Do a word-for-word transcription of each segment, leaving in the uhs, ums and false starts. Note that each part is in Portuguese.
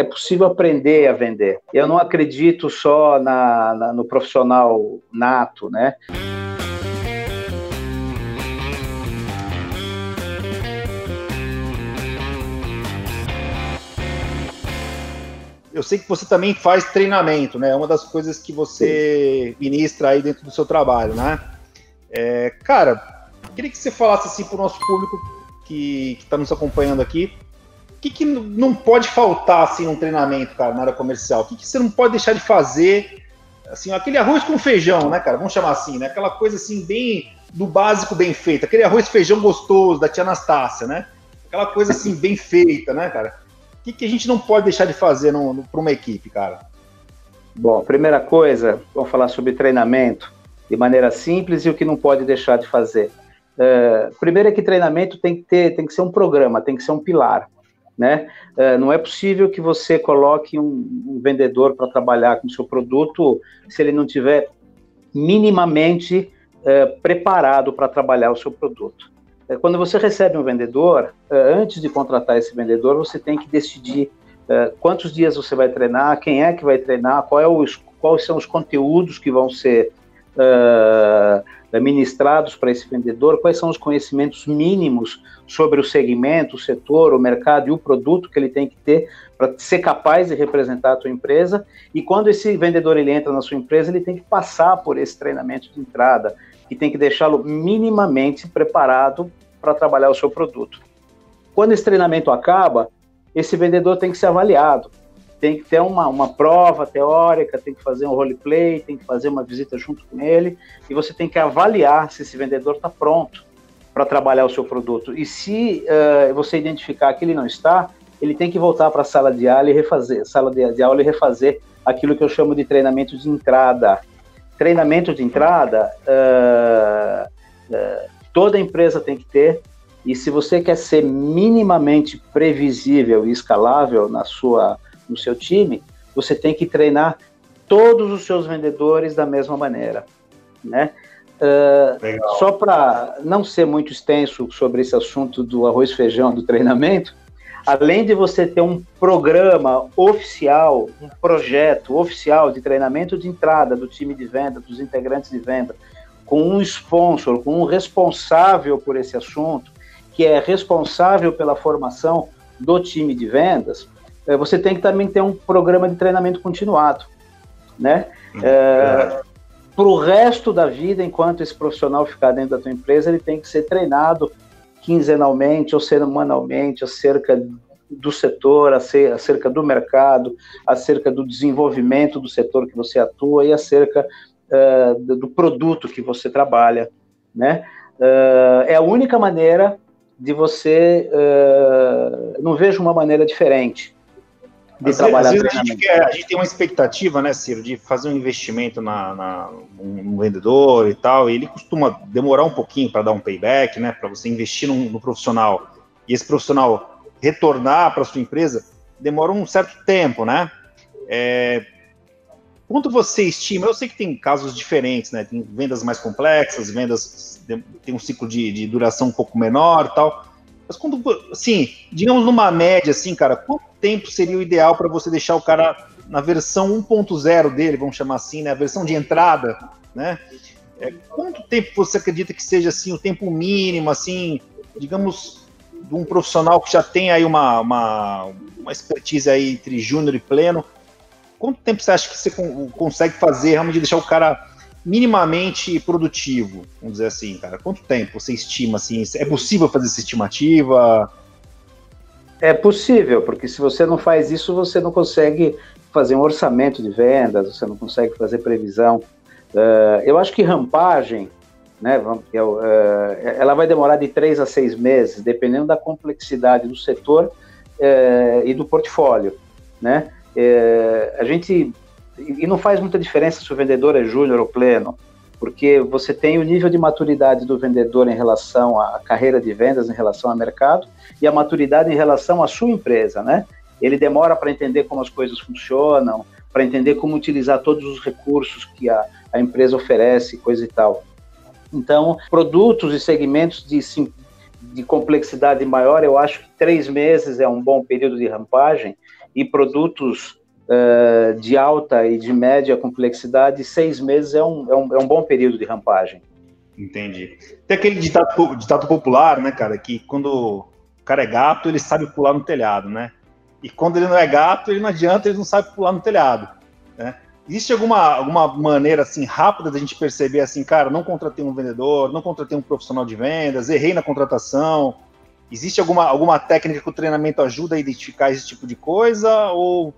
é possível aprender a vender. Eu não acredito só na, na, no profissional nato, né? Eu sei que você também faz treinamento, né? É uma das coisas que você ministra aí dentro do seu trabalho, né? É, cara, queria que você falasse assim para o nosso público que está nos acompanhando aqui, o que, que não pode faltar assim num treinamento, cara, na área comercial? O que, que você não pode deixar de fazer? Assim, aquele arroz com feijão, né, cara? Vamos chamar assim, né? Aquela coisa assim bem do básico bem feita, aquele arroz e feijão gostoso da tia Anastácia, né? Aquela coisa assim bem feita, né, cara? O que, que a gente não pode deixar de fazer para uma equipe, cara? Bom, primeira coisa, vamos falar sobre treinamento de maneira simples e o que não pode deixar de fazer. Uh, primeiro é que treinamento tem que, ter, tem que ser um programa, tem que ser um pilar, né? Uh, não é possível que você coloque um, um vendedor para trabalhar com o seu produto se ele não tiver minimamente uh, preparado para trabalhar o seu produto. Quando você recebe um vendedor, antes de contratar esse vendedor, você tem que decidir quantos dias você vai treinar, quem é que vai treinar, qual é os, quais são os conteúdos que vão ser uh, ministrados para esse vendedor, quais são os conhecimentos mínimos sobre o segmento, o setor, o mercado e o produto que ele tem que ter para ser capaz de representar a sua empresa. E quando esse vendedor ele entra na sua empresa, ele tem que passar por esse treinamento de entrada e tem que deixá-lo minimamente preparado para trabalhar o seu produto. Quando esse treinamento acaba, esse vendedor tem que ser avaliado, tem que ter uma, uma prova teórica, tem que fazer um roleplay, tem que fazer uma visita junto com ele, e você tem que avaliar se esse vendedor está pronto para trabalhar o seu produto. E se uh, você identificar que ele não está, ele tem que voltar para a sala de aula e refazer, sala de, de aula e refazer aquilo que eu chamo de treinamento de entrada. Treinamento de entrada, uh, uh, toda empresa tem que ter, e se você quer ser minimamente previsível e escalável na sua, no seu time, você tem que treinar todos os seus vendedores da mesma maneira, né? Uh, só para não ser muito extenso sobre esse assunto do arroz e feijão do treinamento, além de você ter um programa oficial, um projeto oficial de treinamento de entrada do time de venda, dos integrantes de venda, com um sponsor, com um responsável por esse assunto, que é responsável pela formação do time de vendas, você tem que também ter um programa de treinamento continuado, né? É, para o resto da vida, enquanto esse profissional ficar dentro da tua empresa, ele tem que ser treinado quinzenalmente ou semanalmente acerca do setor, acerca do mercado, acerca do desenvolvimento do setor que você atua e acerca uh, do produto que você trabalha, né? Uh, é a única maneira de você... Uh, não vejo uma maneira diferente de trabalhar. Às vezes a gente, quer, a gente tem uma expectativa, né, Ciro, de fazer um investimento na, na um vendedor e tal, e ele costuma demorar um pouquinho para dar um payback, né, para você investir num, no profissional, e esse profissional retornar para sua empresa, demora um certo tempo, né? É, quanto você estima, eu sei que tem casos diferentes, né, tem vendas mais complexas, vendas tem um ciclo de, de duração um pouco menor e tal, mas quando, assim, digamos numa média, assim, cara, quanto tempo seria o ideal para você deixar o cara na versão um ponto zero dele, vamos chamar assim, né, a versão de entrada, né? É, quanto tempo você acredita que seja, assim, o tempo mínimo, assim, digamos, de um profissional que já tem aí uma, uma, uma expertise aí entre júnior e pleno, quanto tempo você acha que você consegue fazer, realmente, de deixar o cara minimamente produtivo, vamos dizer assim, cara? Quanto tempo você estima, assim, é possível fazer essa estimativa? É possível, porque se você não faz isso, você não consegue fazer um orçamento de vendas, você não consegue fazer previsão. Uh, eu acho que rampagem, né, eu, uh, ela vai demorar de três a seis meses, dependendo da complexidade do setor uh, e do portfólio, né? Uh, a gente... E não faz muita diferença se o vendedor é júnior ou pleno, porque você tem o nível de maturidade do vendedor em relação à carreira de vendas, em relação ao mercado, e a maturidade em relação à sua empresa, né? Ele demora para entender como as coisas funcionam, para entender como utilizar todos os recursos que a, a empresa oferece, coisa e tal. Então, produtos e segmentos de, de complexidade maior, eu acho que três meses é um bom período de rampagem, e produtos uh, de alta e de média complexidade, seis meses é um, é um, é um bom período de rampagem. Entendi. Tem aquele ditado, ditado popular, né, cara, que quando o cara é gato, ele sabe pular no telhado, né? E quando ele não é gato, ele não adianta, ele não sabe pular no telhado, né? Existe alguma, alguma maneira, assim, rápida da gente perceber, assim, cara, não contratei um vendedor, não contratei um profissional de vendas, errei na contratação? Existe alguma, alguma técnica que o treinamento ajuda a identificar esse tipo de coisa? Ou,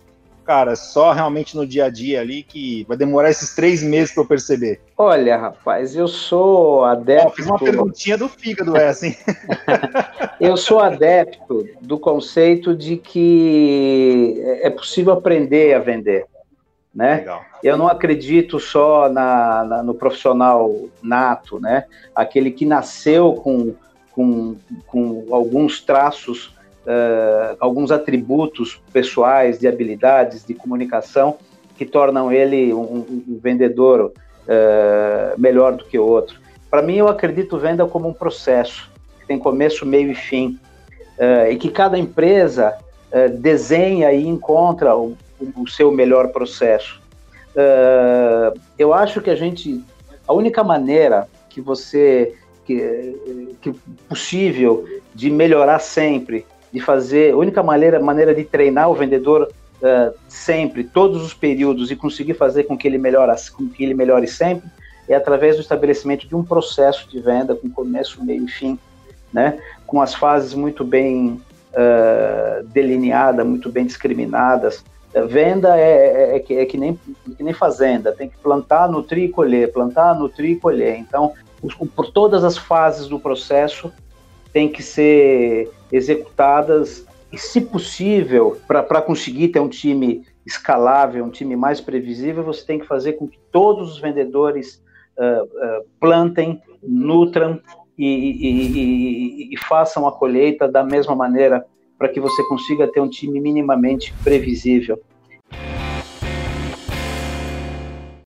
cara, só realmente no dia a dia ali que vai demorar esses três meses para eu perceber? Olha, rapaz, eu sou adepto... Eu fiz uma perguntinha do fígado, é assim. Eu sou adepto do conceito de que é possível aprender a vender, né? Legal. Eu não acredito só na, na, no profissional nato, né? Aquele que nasceu com, com, com alguns traços, uh, alguns atributos pessoais, de habilidades, de comunicação, que tornam ele um, um vendedor uh, melhor do que o outro. Para mim, eu acredito venda como um processo, que tem começo, meio e fim, uh, e que cada empresa uh, desenha e encontra o o seu melhor processo. Uh, eu acho que a gente, a única maneira que você, que, que possível de melhorar sempre, de fazer, a única maneira, maneira de treinar o vendedor uh, sempre, todos os períodos, e conseguir fazer com que ele melhore, com que ele melhore sempre, é através do estabelecimento de um processo de venda com começo, meio e fim, né? Com as fases muito bem uh, delineadas, muito bem discriminadas. Venda é, é, é, que, é que, nem, que nem fazenda, tem que plantar, nutrir e colher, plantar, nutrir e colher. Então, o, por todas as fases do processo, tem que ser executadas, e se possível, para conseguir ter um time escalável, um time mais previsível, você tem que fazer com que todos os vendedores uh, uh, plantem, nutram e, e, e, e façam a colheita da mesma maneira, para que você consiga ter um time minimamente previsível.